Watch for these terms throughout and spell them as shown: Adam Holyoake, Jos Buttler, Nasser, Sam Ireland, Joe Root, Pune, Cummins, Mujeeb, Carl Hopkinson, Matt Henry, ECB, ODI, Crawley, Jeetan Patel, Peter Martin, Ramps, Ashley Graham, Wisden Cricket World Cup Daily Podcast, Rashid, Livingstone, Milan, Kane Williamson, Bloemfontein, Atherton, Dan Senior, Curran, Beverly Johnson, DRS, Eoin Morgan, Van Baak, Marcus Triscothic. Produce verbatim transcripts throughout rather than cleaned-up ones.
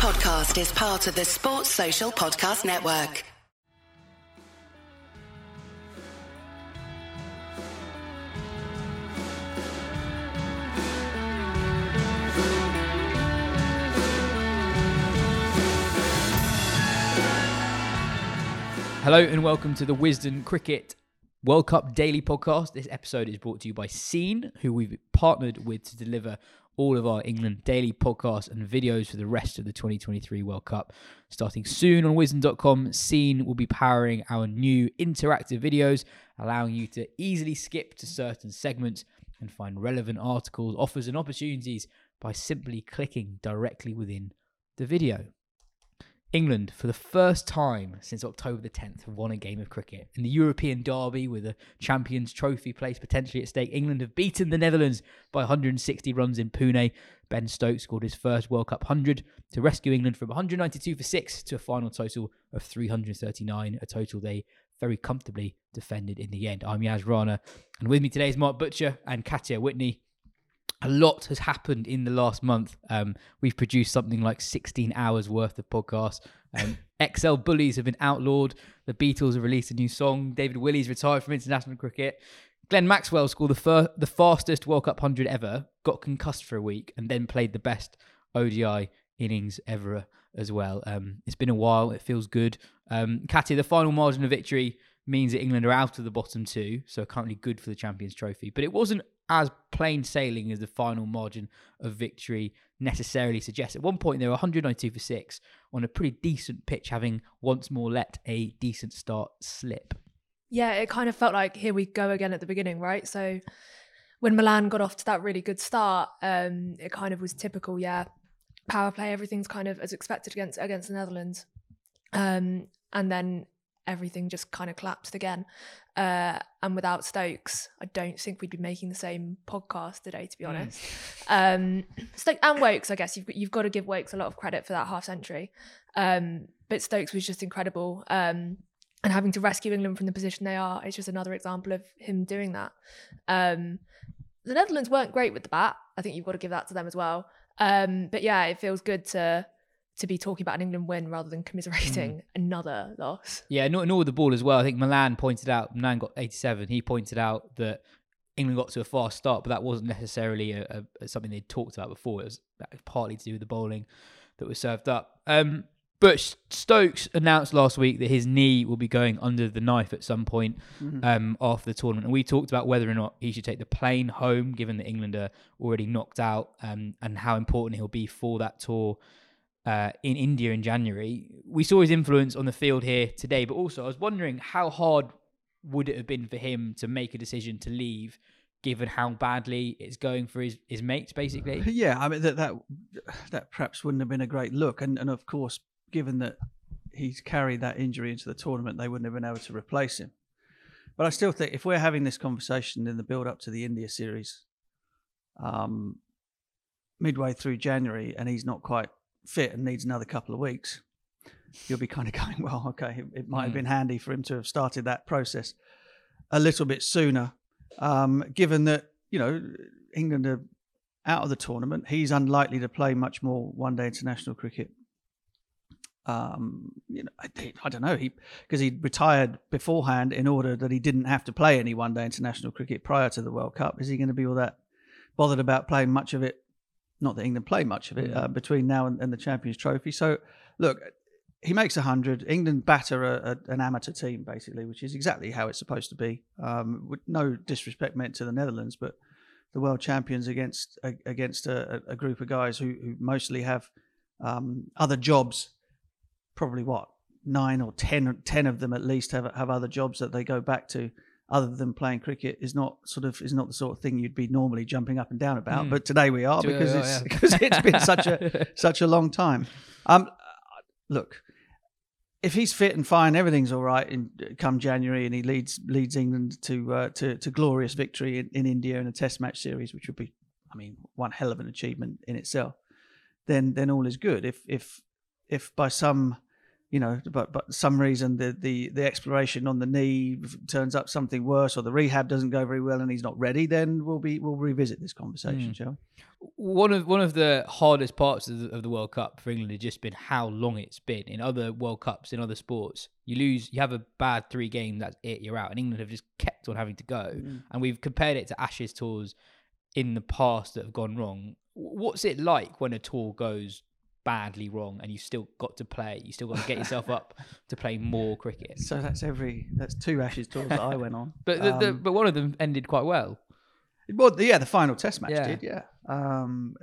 podcast is part of the Sports Social Podcast Network. Hello and welcome to the Wisden Cricket World Cup Daily Podcast. This episode is brought to you by Scene, who we've partnered with to deliver all of our England daily podcasts and videos for the rest of the twenty twenty-three World Cup. Starting soon on wisden dot com, Scene will be powering our new interactive videos, allowing you to easily skip to certain segments and find relevant articles, offers and opportunities by simply clicking directly within the video. England, for the first time since October the tenth, have won a game of cricket. In the European derby, with a Champions Trophy place potentially at stake, England have beaten the Netherlands by one hundred sixty runs in Pune. Ben Stokes scored his first World Cup one hundred to rescue England from one hundred ninety-two for six to a final total of three hundred thirty-nine, a total they very comfortably defended in the end. I'm Yas Rana, and with me today is Mark Butcher and Katya Whitney. A lot has happened in the last month. Um, we've produced something like sixteen hours worth of podcasts. Um, X L bullies have been outlawed. The Beatles have released a new song. David Willey's retired from international cricket. Glenn Maxwell scored the, fir- the fastest World Cup one hundred ever, got concussed for a week, and then played the best O D I innings ever as well. Um, it's been a while. It feels good. Um, Katya, the final margin of victory means that England are out of the bottom two, so currently good for the Champions Trophy. But it wasn't as plain sailing as the final margin of victory necessarily suggests. At one point, they were one hundred ninety-two for six on a pretty decent pitch, having once more let a decent start slip. Yeah, it kind of felt like here we go again at the beginning, right? So when Milan got off to that really good start, um, it kind of was typical, yeah. Power play, everything's kind of as expected against against the Netherlands. Um, and then everything just kind of collapsed again. Uh, and without Stokes, I don't think we'd be making the same podcast today, to be honest. Mm. Um, Stokes and Woakes, I guess. You've, you've got to give Woakes a lot of credit for that half century. Um, but Stokes was just incredible. Um, and having to rescue England from the position they are, it's just another example of him doing that. Um, the Netherlands weren't great with the bat. I think you've got to give that to them as well. Um, but yeah, it feels good to... to be talking about an England win rather than commiserating mm. another loss. Yeah, nor, nor with the ball as well. I think Milan pointed out, Milan got eighty-seven. He pointed out that England got to a fast start, but that wasn't necessarily a, a, something they'd talked about before. It was partly to do with the bowling that was served up. Um, but Stokes announced last week that his knee will be going under the knife at some point mm-hmm. um, after the tournament. And we talked about whether or not he should take the plane home, given that England are already knocked out, um, and how important he'll be for that tour Uh, in India in January. We saw his influence on the field here today, but also I was wondering how hard would it have been for him to make a decision to leave, given how badly it's going for his, his mates, basically? Yeah, I mean, that that that perhaps wouldn't have been a great look. And, and of course, given that he's carried that injury into the tournament, they wouldn't have been able to replace him. But I still think if we're having this conversation in the build-up to the India series, um, midway through January, and he's not quite fit and needs another couple of weeks, you'll be kind of going, well, okay, it, it might mm. have been handy for him to have started that process a little bit sooner, um, given that, you know, England are out of the tournament. He's unlikely to play much more one-day international cricket. Um, you know, I, I don't know, he because he retired beforehand in order that he didn't have to play any one-day international cricket prior to the World Cup. Is he going to be all that bothered about playing much of it? Not that England play much of it uh, between now and, and the Champions Trophy. So, look, he makes one hundred. England batter a, a, an amateur team, basically, which is exactly how it's supposed to be. Um, with no disrespect meant to the Netherlands, but the world champions against a, against a, a group of guys who, who mostly have um, other jobs, probably what, nine or ten, ten of them at least have have other jobs that they go back to other than playing cricket, is not sort of is not the sort of thing you'd be normally jumping up and down about. Mm. But today we are, because oh, it's yeah. because it's been such a such a long time. Um, look, if he's fit and fine, everything's all right in come January, and he leads leads England to uh, to to glorious victory in, in India in a Test match series, which would be, I mean, one hell of an achievement in itself. Then then all is good. If if if by some you know, but but for some reason the, the the exploration on the knee turns up something worse, or the rehab doesn't go very well, and he's not ready. Then we'll be we'll revisit this conversation, mm. shall we? One of one of the hardest parts of the, of the World Cup for England has just been how long it's been. In other World Cups, in other sports, you lose, you have a bad three game, that's it, you're out. And England have just kept on having to go, mm. and we've compared it to Ashes tours in the past that have gone wrong. What's it like when a tour goes badly wrong and you still got to play, you still got to get yourself up to play more cricket? So that's every that's two Ashes tours that I went on, but the, um, the, but one of them ended quite well. Well, yeah, the final Test match yeah. did. Yeah, um,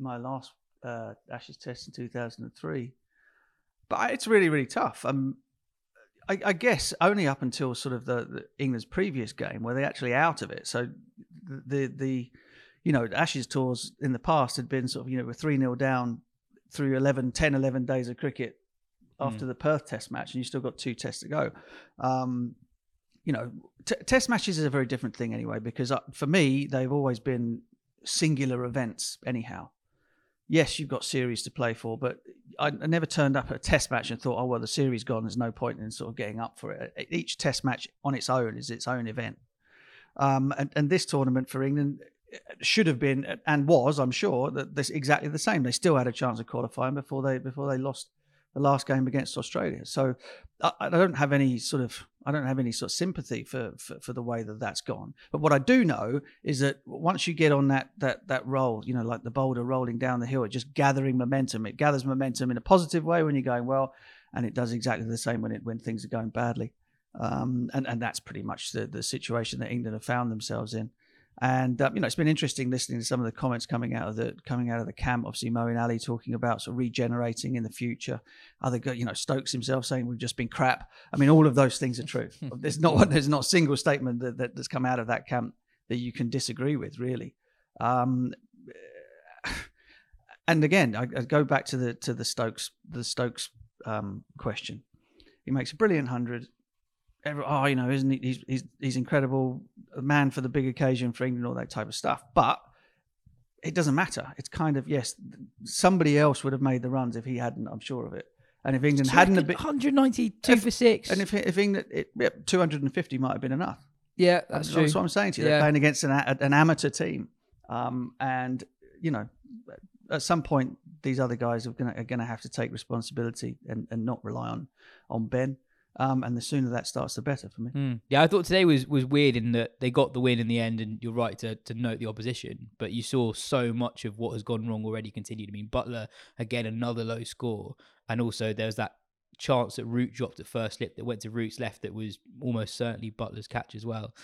my last uh, Ashes Test in two thousand three, but I, it's really really tough. Um, I, I guess only up until sort of the, the England's previous game were they actually out of it. So the the, the you know Ashes tours in the past had been sort of you know were three nil down through eleven, ten, eleven days of cricket after mm. the Perth Test match, and you still got two tests to go. Um, you know, t- test matches is a very different thing anyway, because uh, for me, they've always been singular events anyhow. Yes, you've got series to play for, but I, I never turned up at a test match and thought, oh, well, the series gone, there's no point in sort of getting up for it. Each test match on its own is its own event. Um, and, and this tournament for England should have been and was, I'm sure, that this exactly the same. They still had a chance of qualifying before they before they lost the last game against Australia. So I, I don't have any sort of I don't have any sort of sympathy for, for for the way that that's gone. But what I do know is that once you get on that that that roll, you know, like the boulder rolling down the hill, it's just gathering momentum. It gathers momentum in a positive way when you're going well, and it does exactly the same when it when things are going badly. Um, and and that's pretty much the the situation that England have found themselves in. And um, you know, it's been interesting listening to some of the comments coming out of the coming out of the camp. Obviously, Moeen Ali talking about sort of regenerating in the future. Other, you know, Stokes himself saying we've just been crap. I mean, all of those things are true. There's not there's not a single statement that, that that's come out of that camp that you can disagree with, really. Um, and again, I, I go back to the to the Stokes the Stokes um, question. He makes a brilliant hundred. Every, oh, you know, isn't he? He's, he's he's incredible, a man for the big occasion for England, all that type of stuff. But it doesn't matter. It's kind of yes, somebody else would have made the runs if he hadn't. I'm sure of it. And if England hadn't, a bit, one hundred ninety-two if, for six, and if if England, it, yeah, two hundred fifty might have been enough. Yeah, that's true. That's what I'm saying to you. Yeah. They're playing against an an amateur team, um, and you know, at some point, these other guys are gonna are gonna have to take responsibility and, and not rely on on Ben. Um, and the sooner that starts, the better for me. Mm. Yeah, I thought today was, was weird in that they got the win in the end, and you're right to, to note the opposition, but you saw so much of what has gone wrong already continued. I mean, Buttler, again, another low score. And also there was that chance that Root dropped at first slip that went to Root's left that was almost certainly Buttler's catch as well.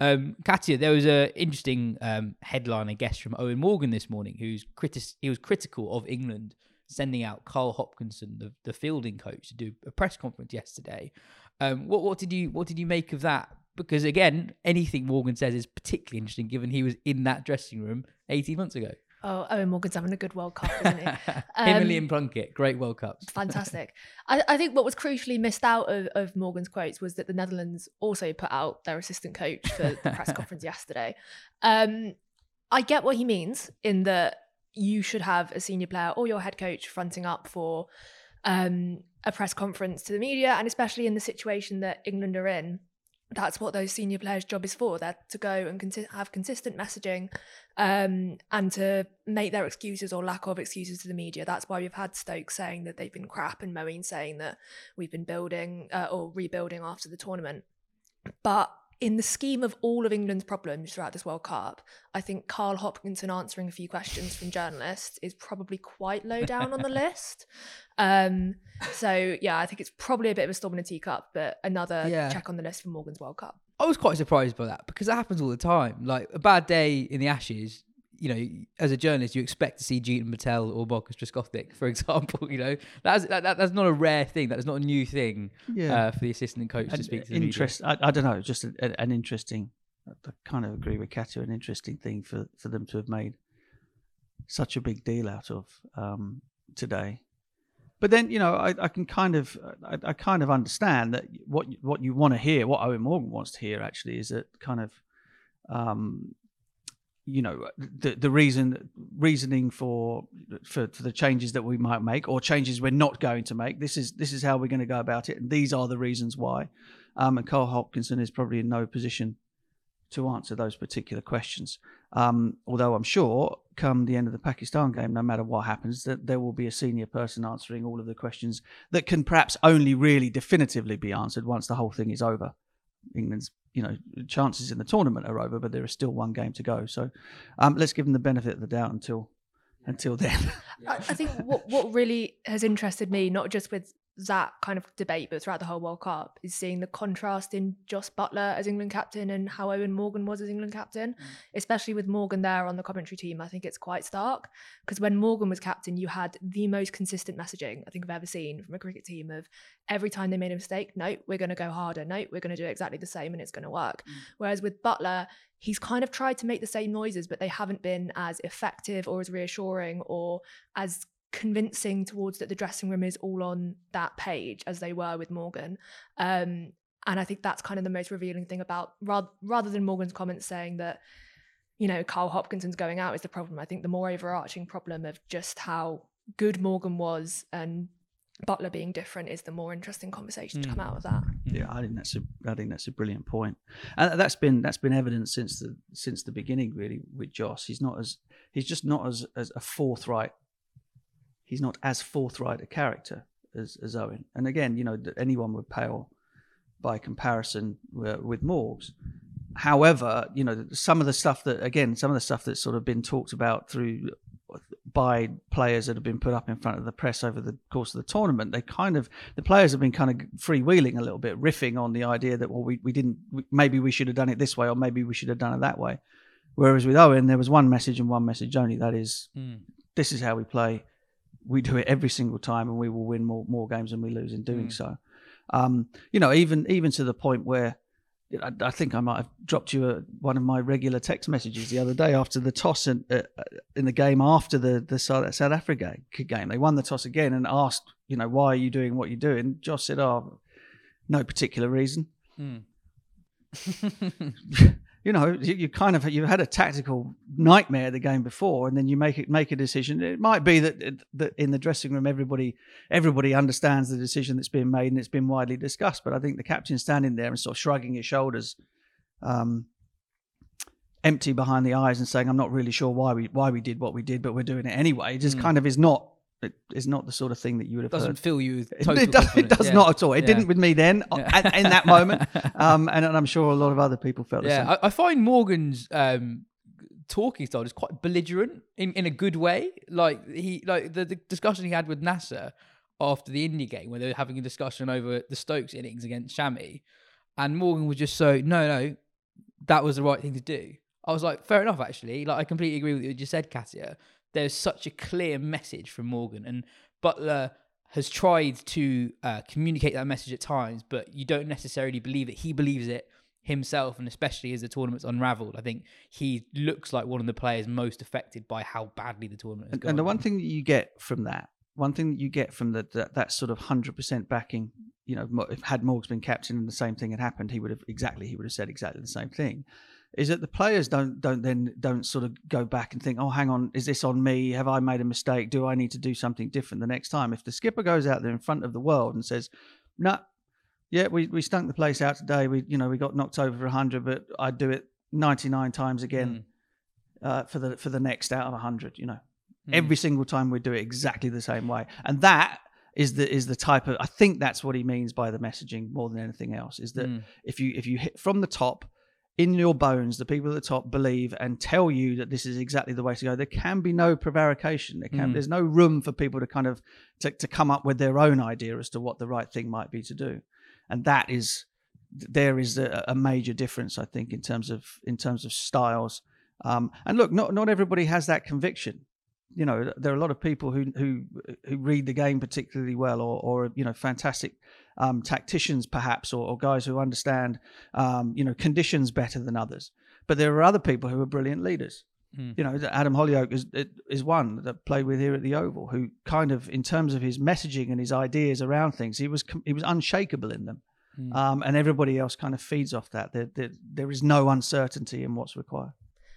Um, Katya, there was an interesting um, headline, I guess, from Eoin Morgan this morning, who's critis- he was critical of England sending out Carl Hopkinson, the, the fielding coach, to do a press conference yesterday. Um, what what did you what did you make of that? Because again, anything Morgan says is particularly interesting, given he was in that dressing room eighteen months ago. Oh, Eoin Morgan's having a good World Cup, isn't he? Um, Him and Liam Plunkett, great World Cups. Fantastic. I, I think what was crucially missed out of, of Morgan's quotes was that the Netherlands also put out their assistant coach for the press conference yesterday. Um, I get what he means in that you should have a senior player or your head coach fronting up for um, a press conference to the media. And especially in the situation that England are in, that's what those senior players' job is for. They're to go and con- have consistent messaging um, and to make their excuses or lack of excuses to the media. That's why we've had Stokes saying that they've been crap and Moeen saying that we've been building uh, or rebuilding after the tournament. But in the scheme of all of England's problems throughout this World Cup, I think Carl Hopkinson answering a few questions from journalists is probably quite low down on the list. Um, so, yeah, I think it's probably a bit of a storm in a teacup, but another yeah. check on the list for Morgan's World Cup. I was quite surprised by that because that happens all the time. Like a bad day in the Ashes, you know, as a journalist, you expect to see Jeetan Patel or Marcus Triscothic, for example. You know, that's that, that, that's not a rare thing. That is not a new thing yeah. uh, for the assistant coach and to speak to the interest, media. I, I don't know, just a, a, an interesting, I kind of agree with Katya, an interesting thing for, for them to have made such a big deal out of um, today. But then, you know, I, I can kind of, I, I kind of understand that what, what you want to hear, what Eoin Morgan wants to hear actually is that kind of, um, you know, the the reason reasoning for, for for the changes that we might make, or changes we're not going to make. This is this is how we're going to go about it, and these are the reasons why. Um, and Carl Hopkinson is probably in no position to answer those particular questions. Um, although I'm sure, come the end of the Pakistan game, no matter what happens, that there will be a senior person answering all of the questions that can perhaps only really definitively be answered once the whole thing is over. England's, you know, chances in the tournament are over, but there is still one game to go. So um, let's give them the benefit of the doubt until yeah. until then. I, I think what what really has interested me, not just with that kind of debate, but throughout the whole World Cup, is seeing the contrast in Jos Buttler as England captain and how Eoin Morgan was as England captain, mm. especially with Morgan there on the commentary team. I think it's quite stark, because when Morgan was captain, you had the most consistent messaging I think I've ever seen from a cricket team of every time they made a mistake, no, we're going to go harder, no, we're going to do exactly the same and it's going to work. Mm. Whereas with Buttler, he's kind of tried to make the same noises, but they haven't been as effective or as reassuring or as convincing towards that the dressing room is all on that page as they were with Morgan. Um, and I think that's kind of the most revealing thing about, rather, rather than Morgan's comments saying that, you know, Carl Hopkinson's going out is the problem. I think the more overarching problem of just how good Morgan was and Buttler being different is the more interesting conversation mm. to come out of that. Yeah, I think that's a, I think that's a brilliant point, and that's been that's been evident since the since the beginning really with Jos. He's not as he's just not as as a forthright. He's not as forthright a character as, as Eoin. And again, you know, anyone would pale by comparison with Morgs. However, you know, some of the stuff that, again, some of the stuff that's sort of been talked about through by players that have been put up in front of the press over the course of the tournament, they kind of, the players have been kind of freewheeling a little bit, riffing on the idea that, well, we, we didn't, maybe we should have done it this way, or maybe we should have done it that way. Whereas with Eoin, there was one message and one message only. That is, mm. this is how we play. We do it every single time, and we will win more more games than we lose in doing mm. so. Um, you know, even even to the point where I, I think I might have dropped you a, one of my regular text messages the other day after the toss in, uh, in the game after the the South Africa game. They won the toss again and asked, you know, why are you doing what you're doing? Jos said, "Oh, no particular reason." Mm. You know, you, you kind of you had a tactical nightmare the game before, and then you make it make a decision. It might be that, that in the dressing room, everybody everybody understands the decision that's been made and it's been widely discussed. But I think the captain standing there and sort of shrugging his shoulders, um, empty behind the eyes, and saying, "I'm not really sure why we why we did what we did, but we're doing it anyway," just mm. kind of is not. It is not the sort of thing that you would have. Doesn't heard. Fill you. With total it does, it does yeah. not at all. It yeah. didn't with me then yeah. at, in that moment, um, and, and I'm sure a lot of other people felt. Yeah, the same. I, I find Morgan's um, talking style is quite belligerent in, in a good way. Like he, like the, the discussion he had with Nasser after the India game, where they were having a discussion over the Stokes innings against Shammy, and Morgan was just so no, no, that was the right thing to do. I was like, fair enough, actually. Like I completely agree with what you just said, Katya. There's such a clear message from Morgan, and Buttler has tried to uh, communicate that message at times, but you don't necessarily believe it. He believes it himself, and especially as the tournament's unravelled, I think he looks like one of the players most affected by how badly the tournament has gone. And the one thing that you get from that, one thing that you get from the, that that sort of one hundred percent backing, you know, if had Morgs been captain and the same thing had happened, he would have exactly, he would have said exactly the same thing. Is that the players don't don't then don't sort of go back and think, oh, hang on, is this on me? Have I made a mistake? Do I need to do something different the next time? If the skipper goes out there in front of the world and says, no, nah, yeah, we, we stunk the place out today. We you know we got knocked over for one hundred, but I'd do it ninety-nine times again mm. uh, for the for the next out of one hundred. You know, mm. every single time we do it exactly the same way, and that. Is the is the type of I think that's what he means by the messaging more than anything else is that mm. if you if you hit from the top in your bones, the people at the top believe and tell you that this is exactly the way to go. There can be no prevarication. There can mm. there's no room for people to kind of to, to come up with their own idea as to what the right thing might be to do, and that is there is a, a major difference I think in terms of in terms of styles. Um, and look, not not everybody has that conviction. You know, there are a lot of people who who, who read the game particularly well, or, or you know, fantastic um, tacticians perhaps, or, or guys who understand um, you know conditions better than others. But there are other people who are brilliant leaders. Mm. You know, Adam Holyoake is is one that played with here at the Oval, who kind of, in terms of his messaging and his ideas around things, he was he was unshakable in them, mm. um, and everybody else kind of feeds off that. There, there there is no uncertainty in what's required.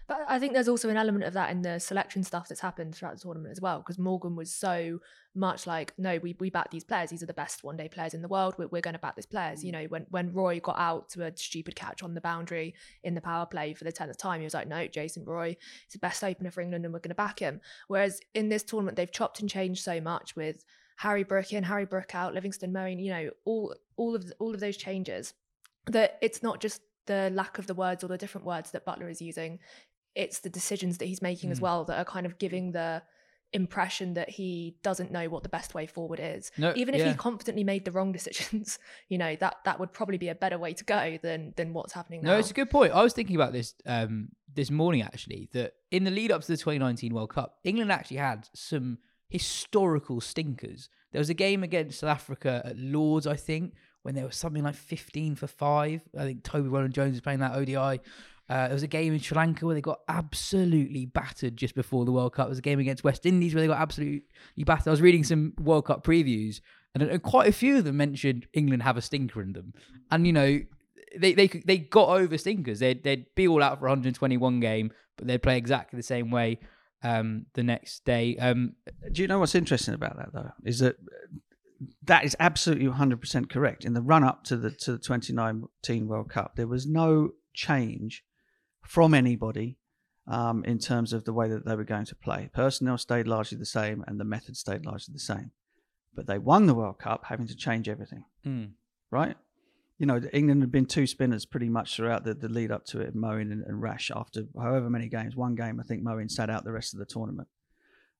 But I think there's also an element of that in the selection stuff that's happened throughout the tournament as well, because Morgan was so much like, no, we we back these players. These are the best one-day players in the world. We're, we're going to back these players. Mm. You know, when, when Roy got out to a stupid catch on the boundary in the power play for the tenth time, he was like, no, Jason Roy is the best opener for England and we're going to back him. Whereas in this tournament, they've chopped and changed so much with Harry Brook in, Harry Brook out, Livingstone, Moeen, you know, all all of all of those changes, that it's not just the lack of the words or the different words that Buttler is using. It's the decisions that he's making mm. as well that are kind of giving the impression that he doesn't know what the best way forward is. No, Even if yeah. he confidently made the wrong decisions, you know, that that would probably be a better way to go than than what's happening now. No, it's a good point. I was thinking about this um, this morning, actually, that in the lead up to the twenty nineteen World Cup, England actually had some historical stinkers. There was a game against South Africa at Lord's, I think, when there was something like fifteen for five. I think Toby Roland-Jones was playing that O D I. Uh, there was a game in Sri Lanka where they got absolutely battered just before the World Cup. There was a game against West Indies where they got absolutely battered. I was reading some World Cup previews, and quite a few of them mentioned England have a stinker in them. And, you know, they they they got over stinkers. They'd, they'd be all out for one hundred twenty-one game, but they'd play exactly the same way um, the next day. Um, Do you know what's interesting about that, though? Is that... That is absolutely one hundred percent correct. In the run-up to the to the twenty nineteen World Cup, there was no change from anybody um, in terms of the way that they were going to play. Personnel stayed largely the same and the method stayed largely the same. But they won the World Cup having to change everything, mm. right? You know, England had been two spinners pretty much throughout the, the lead-up to it, Moeen and, and Rash, after however many games. One game, I think Moeen sat out the rest of the tournament.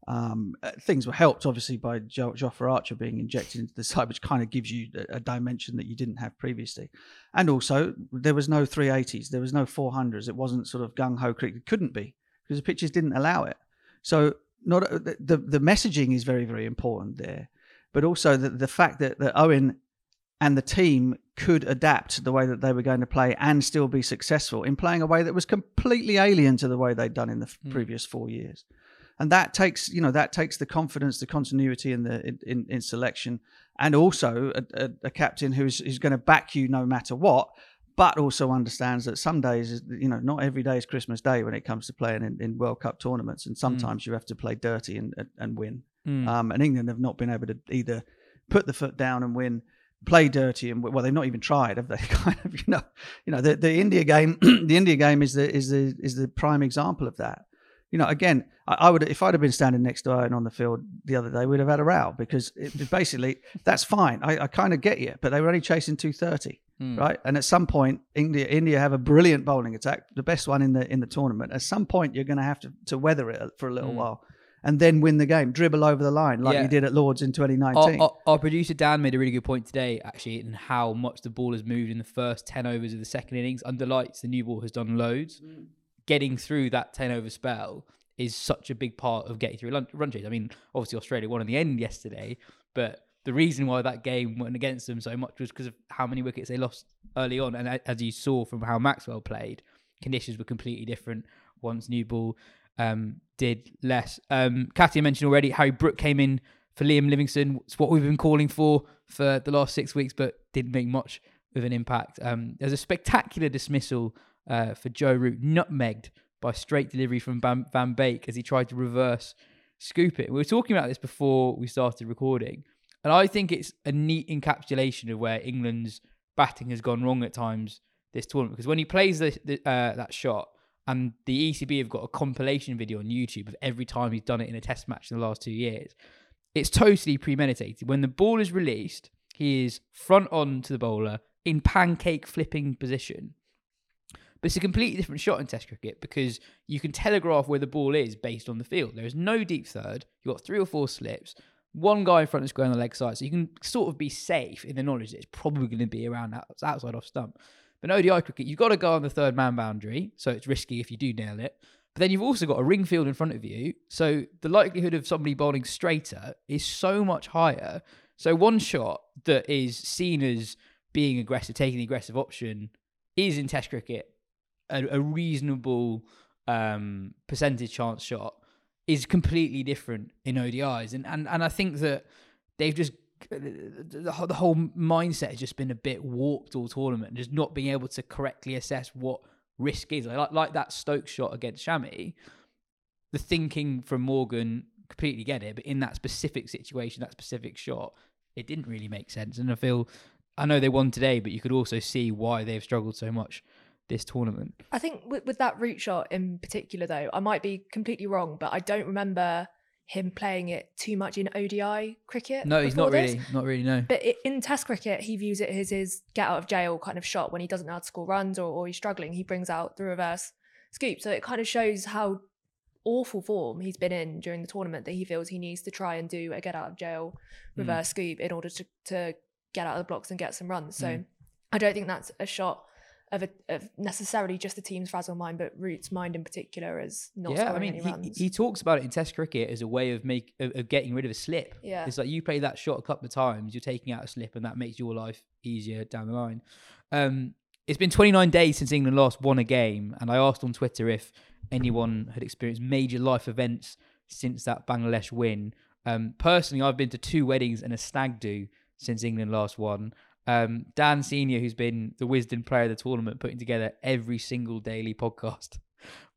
Um, things were helped obviously by jo- Jofra Archer being injected into the side, which kind of gives you a, a dimension that you didn't have previously. And also there was no three eighties, there was no four hundreds. It wasn't sort of gung-ho cricket. It couldn't be because the pitches didn't allow it. So not the the, the messaging is very, very important there, but also the, the fact that, that Eoin and the team could adapt the way that they were going to play and still be successful in playing a way that was completely alien to the way they'd done in the mm. previous four years. And that takes, you know, that takes the confidence, the continuity in the in, in, in selection, and also a, a, a captain who is, is going to back you no matter what, but also understands that some days, you know, not every day is Christmas Day when it comes to playing in, in World Cup tournaments, and sometimes mm. you have to play dirty and and win. Mm. Um, and England have not been able to either put the foot down and win, play dirty, and well, they've not even tried, have they? Kind of, you know, you know, the, the India game, the India game is the is the is the prime example of that. You know, again, I, I would if I'd have been standing next to Eoin on the field the other day, we'd have had a row because it, basically that's fine. I, I kind of get you, but they were only chasing two thirty, mm. right? And at some point, India India have a brilliant bowling attack, the best one in the in the tournament. At some point, you're going to have to to weather it for a little mm. while, and then win the game, dribble over the line like yeah. you did at Lord's in twenty nineteen. Our, our, our producer Dan made a really good point today, actually, in how much the ball has moved in the first ten overs of the second innings. Under lights, the new ball has done loads. Mm. Getting through that ten-over spell is such a big part of getting through a run chase. I mean, obviously Australia won in the end yesterday, but the reason why that game went against them so much was because of how many wickets they lost early on. And as you saw from how Maxwell played, conditions were completely different once new ball um, did less. Um, Katya mentioned already, Harry Brook came in for Liam Livingstone. It's what we've been calling for for the last six weeks, but didn't make much of an impact. Um, there's a spectacular dismissal Uh, for Joe Root, nutmegged by straight delivery from Van, Van Baak as he tried to reverse scoop it. We were talking about this before we started recording, and I think it's a neat encapsulation of where England's batting has gone wrong at times this tournament. Because when he plays the, the, uh, that shot, and the E C B have got a compilation video on YouTube of every time he's done it in a test match in the last two years, it's totally premeditated. When the ball is released, he is front on to the bowler in pancake flipping position. But it's a completely different shot in Test cricket because you can telegraph where the ball is based on the field. There is no deep third. You've got three or four slips. One guy in front of the square on the leg side. So you can sort of be safe in the knowledge that it's probably going to be around that outside off stump. But in O D I cricket, you've got to go on the third man boundary. So it's risky if you do nail it. But then you've also got a ring field in front of you. So the likelihood of somebody bowling straighter is so much higher. So one shot that is seen as being aggressive, taking the aggressive option, is in Test cricket a reasonable um, percentage chance shot, is completely different in O D Is. And, and and I think that they've just, the whole mindset has just been a bit warped all tournament, just not being able to correctly assess what risk easily. Like, like that Stokes shot against Shammy, the thinking from Morgan, completely get it, but in that specific situation, that specific shot, it didn't really make sense. And I feel, I know they won today, but you could also see why they've struggled so much this tournament. I think with, with that Root shot in particular, though, I might be completely wrong, but I don't remember him playing it too much in O D I cricket. No, he's not this. really, not really, no. But it, in Test cricket, he views it as his get out of jail kind of shot when he doesn't know how to score runs, or, or he's struggling. He brings out the reverse scoop. So it kind of shows how awful form he's been in during the tournament that he feels he needs to try and do a get out of jail reverse mm. scoop in order to, to get out of the blocks and get some runs. So mm. I don't think that's a shot Of, a, of necessarily just the team's frazzled mind, but Root's mind in particular is not yeah, scoring I mean, any he, runs. He talks about it in Test cricket as a way of make of, of getting rid of a slip. Yeah. It's like you play that shot a couple of times, you're taking out a slip, and that makes your life easier down the line. Um, it's been twenty-nine days since England last won a game, and I asked on Twitter if anyone had experienced major life events since that Bangladesh win. Um, personally, I've been to two weddings and a stag do since England last won. Um, Dan Senior, who's been the Wisden player of the tournament, putting together every single daily podcast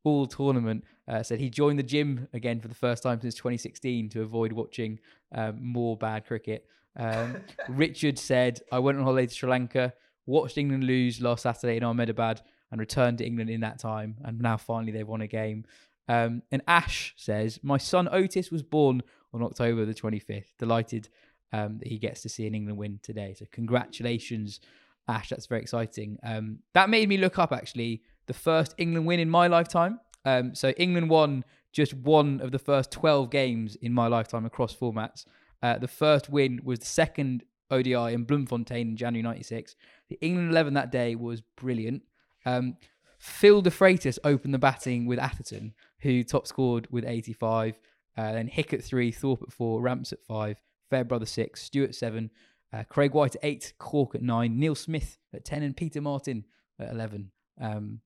all tournament, uh, said he joined the gym again for the first time since twenty sixteen to avoid watching um, more bad cricket. Um, Richard said, I went on holiday to Sri Lanka, watched England lose last Saturday in Ahmedabad and returned to England in that time, and now finally they've won a game. Um, and Ash says, my son Otis was born on October the twenty-fifth. Delighted Um, that he gets to see an England win today. So congratulations, Ash. That's very exciting. Um, that made me look up, actually, the first England win in my lifetime. Um, so England won just one of the first twelve games in my lifetime across formats. Uh, the first win was the second O D I in Bloemfontein in January ninety-six. The England eleven that day was brilliant. Um, Phil De Freitas opened the batting with Atherton, who top scored with eighty-five. Uh, then Hick at three, Thorpe at four, Ramps at five, Fairbrother six, Stewart seven, uh, Craig White at eight, Cork at nine, Neil Smith at ten, and Peter Martin at eleven. Um,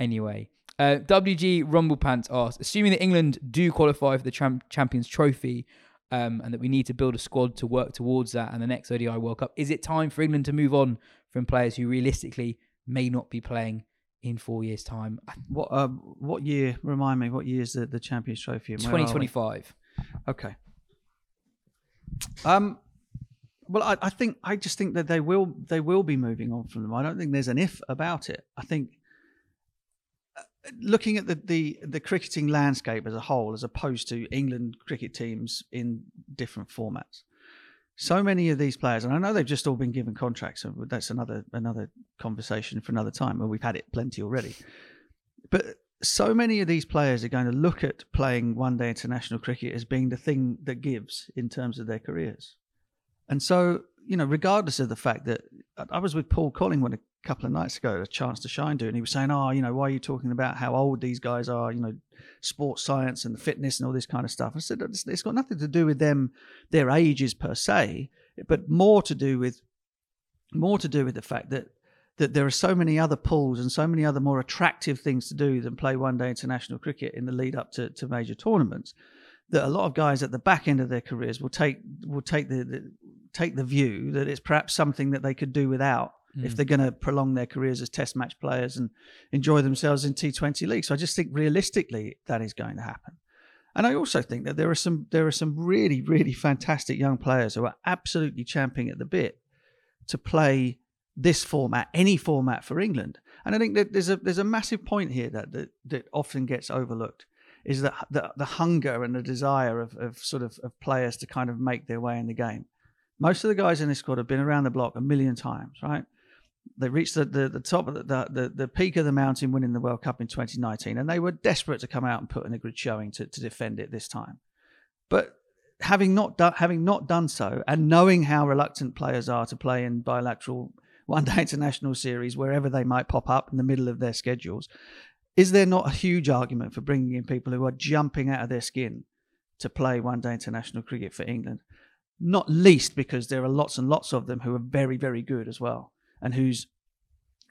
anyway, uh, W G Rumblepants asked, assuming that England do qualify for the Cham- Champions Trophy um, and that we need to build a squad to work towards that and the next O D I World Cup, is it time for England to move on from players who realistically may not be playing in four years' time? What um, what year, remind me, what year is the, the Champions Trophy? twenty twenty-five. Okay. Um, well, I, I think I just think that they will they will be moving on from them. I don't think there's an if about it. I think uh, looking at the, the the cricketing landscape as a whole, as opposed to England cricket teams in different formats, so many of these players, and I know they've just all been given contracts, and that's another another conversation for another time, and we've had it plenty already. But so many of these players are going to look at playing one day international cricket as being the thing that gives in terms of their careers. And so, you know, regardless of the fact that I was with Paul Collingwood a couple of nights ago, a Chance to Shine do, and he was saying, oh, you know, why are you talking about how old these guys are, you know, sports science and the fitness and all this kind of stuff. I said, it's got nothing to do with them, their ages per se, but more to do with, more to do with the fact that that there are so many other pulls and so many other more attractive things to do than play one-day international cricket in the lead-up to, to major tournaments, that a lot of guys at the back end of their careers will take will take the, the take the view that it's perhaps something that they could do without mm. if they're going to prolong their careers as Test match players and enjoy themselves in T twenty leagues. So I just think realistically that is going to happen. And I also think that there are some there are some really, really fantastic young players who are absolutely champing at the bit to play this format, any format for England. And I think that there's a there's a massive point here that that, that often gets overlooked, is that the, the hunger and the desire of, of sort of, of players to kind of make their way in the game. Most of the guys in this squad have been around the block a million times, right? They reached the, the, the top of the, the, the peak of the mountain winning the World Cup in twenty nineteen, and they were desperate to come out and put in a good showing to, to defend it this time. But having not done, having not done so, and knowing how reluctant players are to play in bilateral one-day international series, wherever they might pop up in the middle of their schedules, is there not a huge argument for bringing in people who are jumping out of their skin to play one-day international cricket for England? Not least because there are lots and lots of them who are very, very good as well, and whose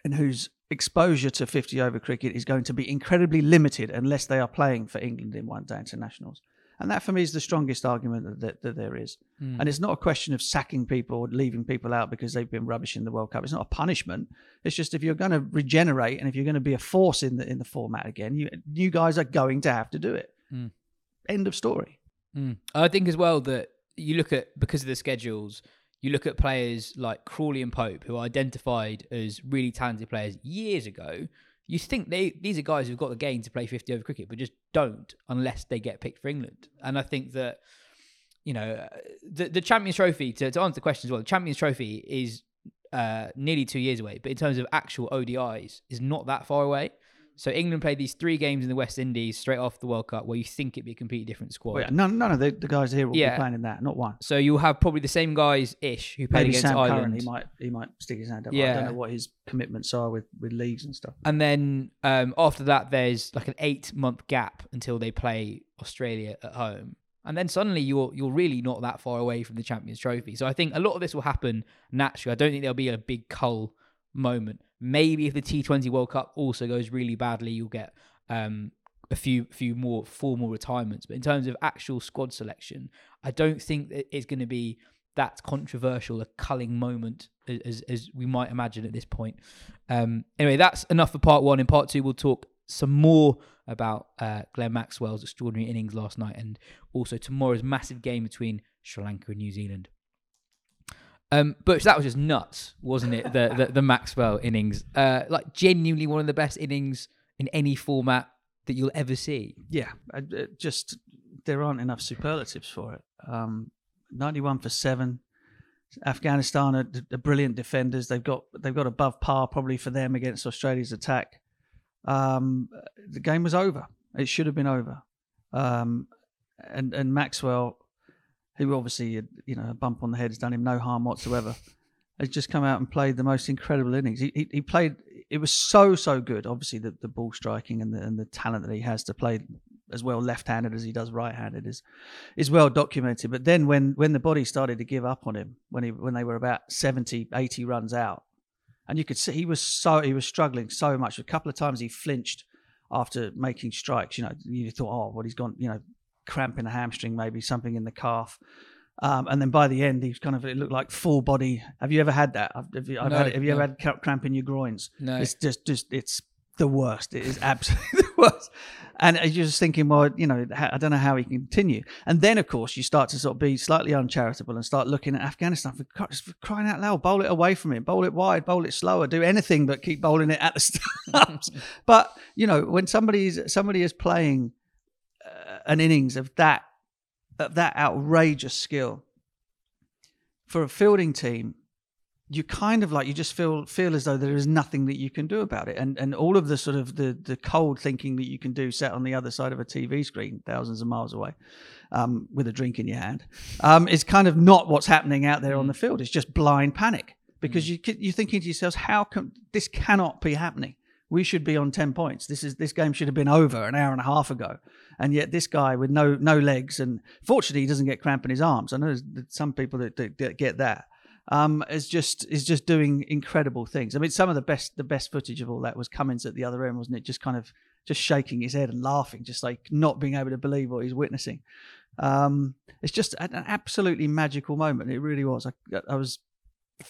and whose exposure to fifty-over cricket is going to be incredibly limited unless they are playing for England in one-day internationals. And that, for me, is the strongest argument that, that there is. Mm. And it's not a question of sacking people or leaving people out because they've been rubbish in the World Cup. It's not a punishment. It's just if you're going to regenerate and if you're going to be a force in the in the format again, you you guys are going to have to do it. Mm. End of story. Mm. I think as well that you look at, because of the schedules, you look at players like Crawley and Pope, who are identified as really talented players years ago. You think they these are guys who've got the game to play fifty over cricket, but just don't unless they get picked for England. And I think that, you know, the, the Champions Trophy, to, to answer the question as well, the Champions Trophy is uh, nearly two years away, but in terms of actual O D Is, is not that far away. So England played these three games in the West Indies straight off the World Cup, where you think it'd be a completely different squad. Well, yeah, none, none of the, the guys here will yeah. be playing in that, not one. So you'll have probably the same guys-ish who played Maybe against Sam Ireland. Curran, he might he might stick his hand up. Yeah. I don't know what his commitments are with, with leagues and stuff. And then um, after that, there's like an eight-month gap until they play Australia at home. And then suddenly you're you're really not that far away from the Champions Trophy. So I think a lot of this will happen naturally. I don't think there'll be a big cull moment. Maybe if the T twenty World Cup also goes really badly, you'll get um, a few few more formal retirements. But in terms of actual squad selection, I don't think that it's going to be that controversial a culling moment as as we might imagine at this point. Um, anyway, that's enough for part one. In part two, we'll talk some more about uh, Glenn Maxwell's extraordinary innings last night and also tomorrow's massive game between Sri Lanka and New Zealand. Um, Butch, that was just nuts, wasn't it? The the, the Maxwell innings, uh, like genuinely one of the best innings in any format that you'll ever see. Yeah, it just there aren't enough superlatives for it. Um, Ninety-one for seven. Afghanistan are, are brilliant defenders. They've got they've got above par probably for them against Australia's attack. Um, the game was over. It should have been over. Um, and and Maxwell, who obviously, you know, a bump on the head has done him no harm whatsoever, has just come out and played the most incredible innings. He he, he played, it was so, so good, obviously, the, the ball striking and the, and the talent that he has to play as well left-handed as he does right-handed is is well documented. But then when when the body started to give up on him, when he when they were about seventy, eighty runs out, and you could see he was so he was struggling so much. A couple of times he flinched after making strikes. You know, you thought, oh, well, he's gone, you know, cramp in the hamstring, maybe something in the calf, um, and then by the end he's kind of it looked like full body. Have you ever had that? I've, have you, I've no, had it. Have you no. ever had cramp in your groins? No, it's just, just it's the worst. It is absolutely the worst. And you're just thinking, well, you know, I don't know how he can continue. And then of course you start to sort of be slightly uncharitable and start looking at Afghanistan for, for crying out loud. Bowl it away from him. Bowl it wide. Bowl it slower. Do anything but keep bowling it at the stumps. But you know, when somebody's somebody is playing Uh, an innings of that of that outrageous skill for a fielding team, you kind of like you just feel feel as though there is nothing that you can do about it, and and all of the sort of the the cold thinking that you can do sat on the other side of a T V screen thousands of miles away um, with a drink in your hand um, is kind of not what's happening out there mm. on the field. It's just blind panic because mm. you you're thinking to yourselves, how can this cannot be happening? We should be on ten points. This is this game should have been over an hour and a half ago, and yet this guy with no no legs, and fortunately he doesn't get cramp in his arms. I know there's some people that, that, that get that. Um, is just is just doing incredible things. I mean, some of the best the best footage of all that was Cummins at the other end, wasn't it? Just kind of just shaking his head and laughing, just like not being able to believe what he's witnessing. Um, it's just an absolutely magical moment. It really was. I, I was.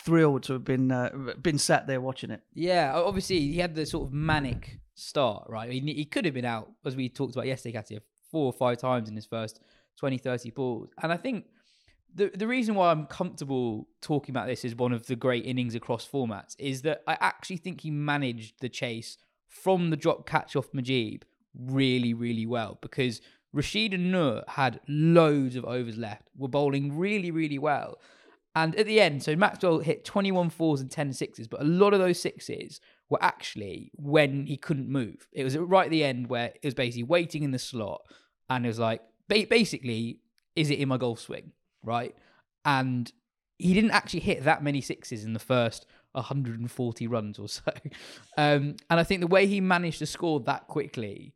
thrilled to have been uh, been sat there watching it. Yeah, obviously he had the sort of manic start, right? He, he could have been out, as we talked about yesterday, Katya, four or five times in his first twenty, thirty balls. And I think the the reason why I'm comfortable talking about this as one of the great innings across formats is that I actually think he managed the chase from the drop catch off Mujeeb really, really well, because Rashid and Noor had loads of overs left, were bowling really, really well. And at the end, so Maxwell hit twenty-one fours and ten sixes, but a lot of those sixes were actually when he couldn't move. It was right at the end where it was basically waiting in the slot, and it was like, basically, is it in my golf swing, right? And he didn't actually hit that many sixes in the first one hundred forty runs or so. Um, and I think the way he managed to score that quickly,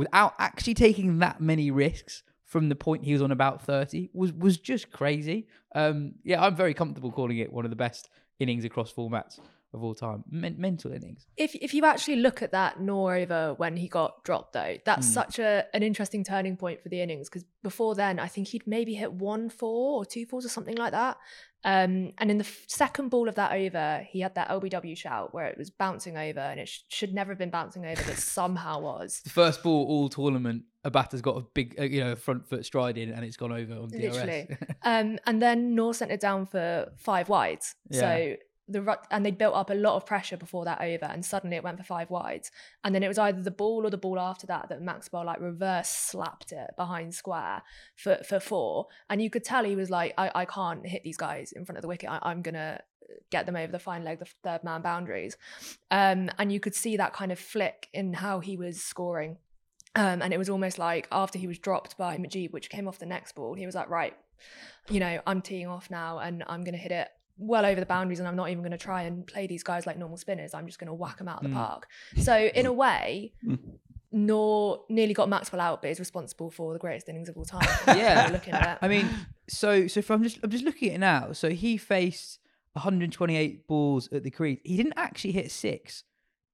without actually taking that many risks, from the point he was on about thirty was was just crazy. Um, yeah, I'm very comfortable calling it one of the best innings across formats of all time. Men- mental innings. If if you actually look at that Noor over when he got dropped though, that's mm. such a an interesting turning point for the innings, because before then I think he'd maybe hit one four or two fours or something like that. Um, and in the f- second ball of that over, he had that L B W shout where it was bouncing over, and it sh- should never have been bouncing over, but somehow was. The first ball all tournament, a batter's got a big, uh, you know, front foot stride in, and it's gone over on D R S. Literally. um, and then Noor sent it down for five wides. Yeah. So the ru- and they built up a lot of pressure before that over, and suddenly it went for five wides. And then it was either the ball or the ball after that that Maxwell like reverse slapped it behind square for, for four. And you could tell he was like, I, I can't hit these guys in front of the wicket. I, I'm going to get them over the fine leg, the third man boundaries. Um, and you could see that kind of flick in how he was scoring. Um, and it was almost like after he was dropped by Mujeeb, which came off the next ball, he was like, right, you know, I'm teeing off now and I'm going to hit it well over the boundaries, and I'm not even going to try and play these guys like normal spinners. I'm just going to whack them out of the mm. park. So in a way, Noor nearly got Maxwell out, but is responsible for the greatest innings of all time. Yeah, looking at it. I mean, so so if I'm just I'm just looking at it now. So he faced one hundred twenty-eight balls at the crease. He didn't actually hit six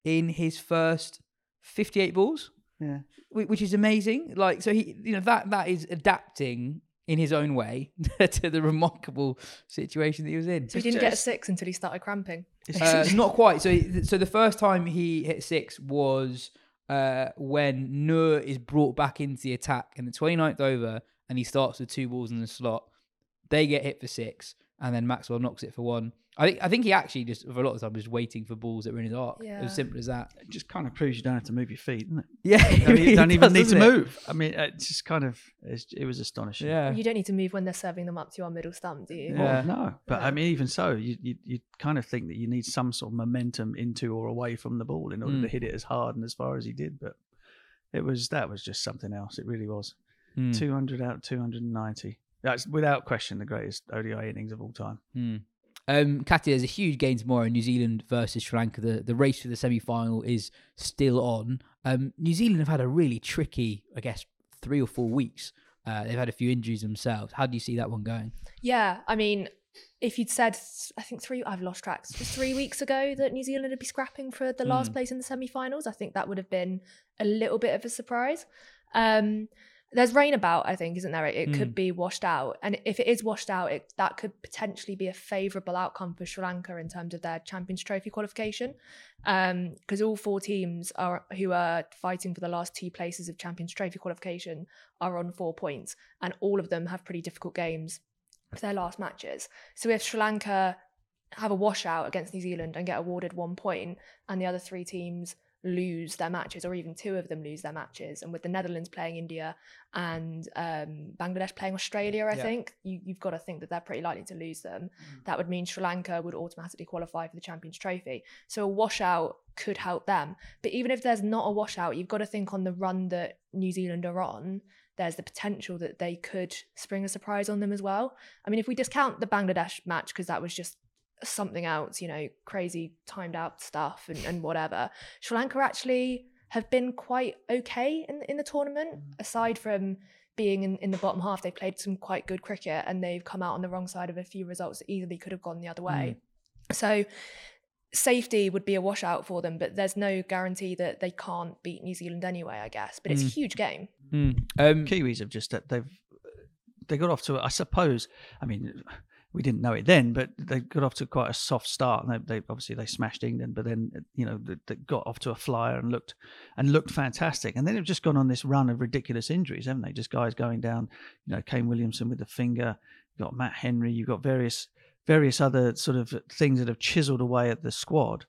in his first fifty-eight balls. Yeah, which is amazing. Like, so he, you know, that that is adapting in his own way to the remarkable situation that he was in. So he didn't get a six until he started cramping. Uh, not quite. So so the first time he hit six was uh, when Noor is brought back into the attack in the twenty-ninth over, and he starts with two balls in the slot. They get hit for six, and then Maxwell knocks it for one. I think I think he actually just, for a lot of time, was waiting for balls that were in his arc. Yeah. As simple as that. It just kind of proves you don't have to move your feet, doesn't it? Yeah. You don't, you don't even need to move. I mean, it's just kind of, it's, it was astonishing. Yeah. You don't need to move when they're serving them up to your middle stump, do you? Yeah. Well, no. But yeah. I mean, even so, you, you you kind of think that you need some sort of momentum into or away from the ball in order mm. to hit it as hard and as far as he did. But it was, that was just something else. It really was. Mm. two hundred out of two hundred ninety. That's without question the greatest O D I innings of all time. Mm. Um, Katya, there's a huge game tomorrow in New Zealand versus Sri Lanka. The, the race for the semi-final is still on. Um, New Zealand have had a really tricky, I guess, three or four weeks. Uh, they've had a few injuries themselves. How do you see that one going? Yeah, I mean, if you'd said, I think three, I've lost track, just three weeks ago that New Zealand would be scrapping for the last mm. place in the semi-finals, I think that would have been a little bit of a surprise. Um There's rain about, I think, isn't there? It, it mm. could be washed out. And if it is washed out, it, that could potentially be a favourable outcome for Sri Lanka in terms of their Champions Trophy qualification. Because um, all four teams are who are fighting for the last two places of Champions Trophy qualification are on four points. And all of them have pretty difficult games for their last matches. So if Sri Lanka have a washout against New Zealand and get awarded one point, and the other three teams lose their matches, or even two of them lose their matches, and with the Netherlands playing India and um, Bangladesh playing Australia, I yeah. think you, you've got to think that they're pretty likely to lose them. Mm. That would mean Sri Lanka would automatically qualify for the Champions Trophy. So a washout could help them. But even if there's not a washout, you've got to think on the run that New Zealand are on, there's the potential that they could spring a surprise on them as well. I mean, if we discount the Bangladesh match, because that was just something else, you know, crazy timed out stuff and, and whatever. Sri Lanka actually have been quite okay in, in the tournament, aside from being in, in the bottom half. They've played some quite good cricket, and they've come out on the wrong side of a few results that easily could have gone the other way. Mm. So safety would be a washout for them, but there's no guarantee that they can't beat New Zealand anyway, I guess. But it's mm. a huge game. Mm. Um, Kiwis have just, they've, they got off to, I suppose, I mean, we didn't know it then, but they got off to quite a soft start, and they, they obviously they smashed England, but then, you know, they, they got off to a flyer and looked and looked fantastic, and then they've just gone on this run of ridiculous injuries, haven't they? Just guys going down, you know, Kane Williamson with the finger, you've got Matt Henry, you've got various various other sort of things that have chiselled away at the squad,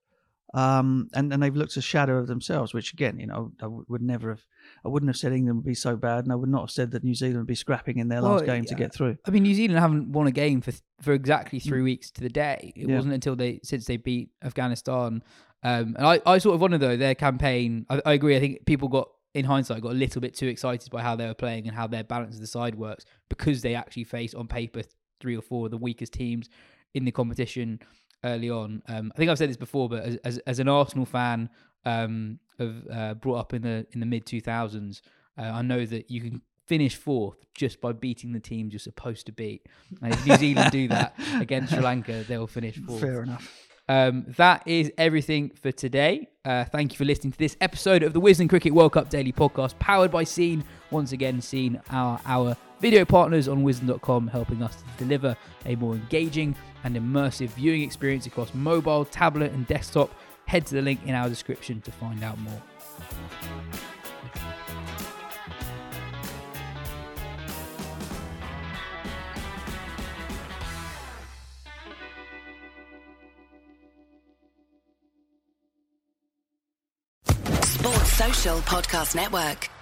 um, and and they've looked a shadow of themselves. Which again, you know, I would never have, I wouldn't have said England would be so bad, and I would not have said that New Zealand would be scrapping in their well, last game yeah. to get through. I mean, New Zealand haven't won a game for. Th- for exactly three weeks to the day. It yeah. wasn't until they, since they beat Afghanistan. Um, and I, I sort of wonder though, their campaign, I, I agree. I think people got, in hindsight, got a little bit too excited by how they were playing and how their balance of the side works, because they actually faced on paper three or four of the weakest teams in the competition early on. Um, I think I've said this before, but as as, as an Arsenal fan um, of uh, brought up in the, in the mid two thousands, uh, I know that you can finish fourth just by beating the teams you're supposed to beat. And if New Zealand do that against Sri Lanka, they'll finish fourth. Fair enough. Um, that is everything for today. Uh, thank you for listening to this episode of the Wisden Cricket World Cup Daily Podcast, powered by Scene. Once again, Scene are our video partners on wisden dot com, helping us to deliver a more engaging and immersive viewing experience across mobile, tablet and desktop. Head to the link in our description to find out more. Sports Social Podcast Network.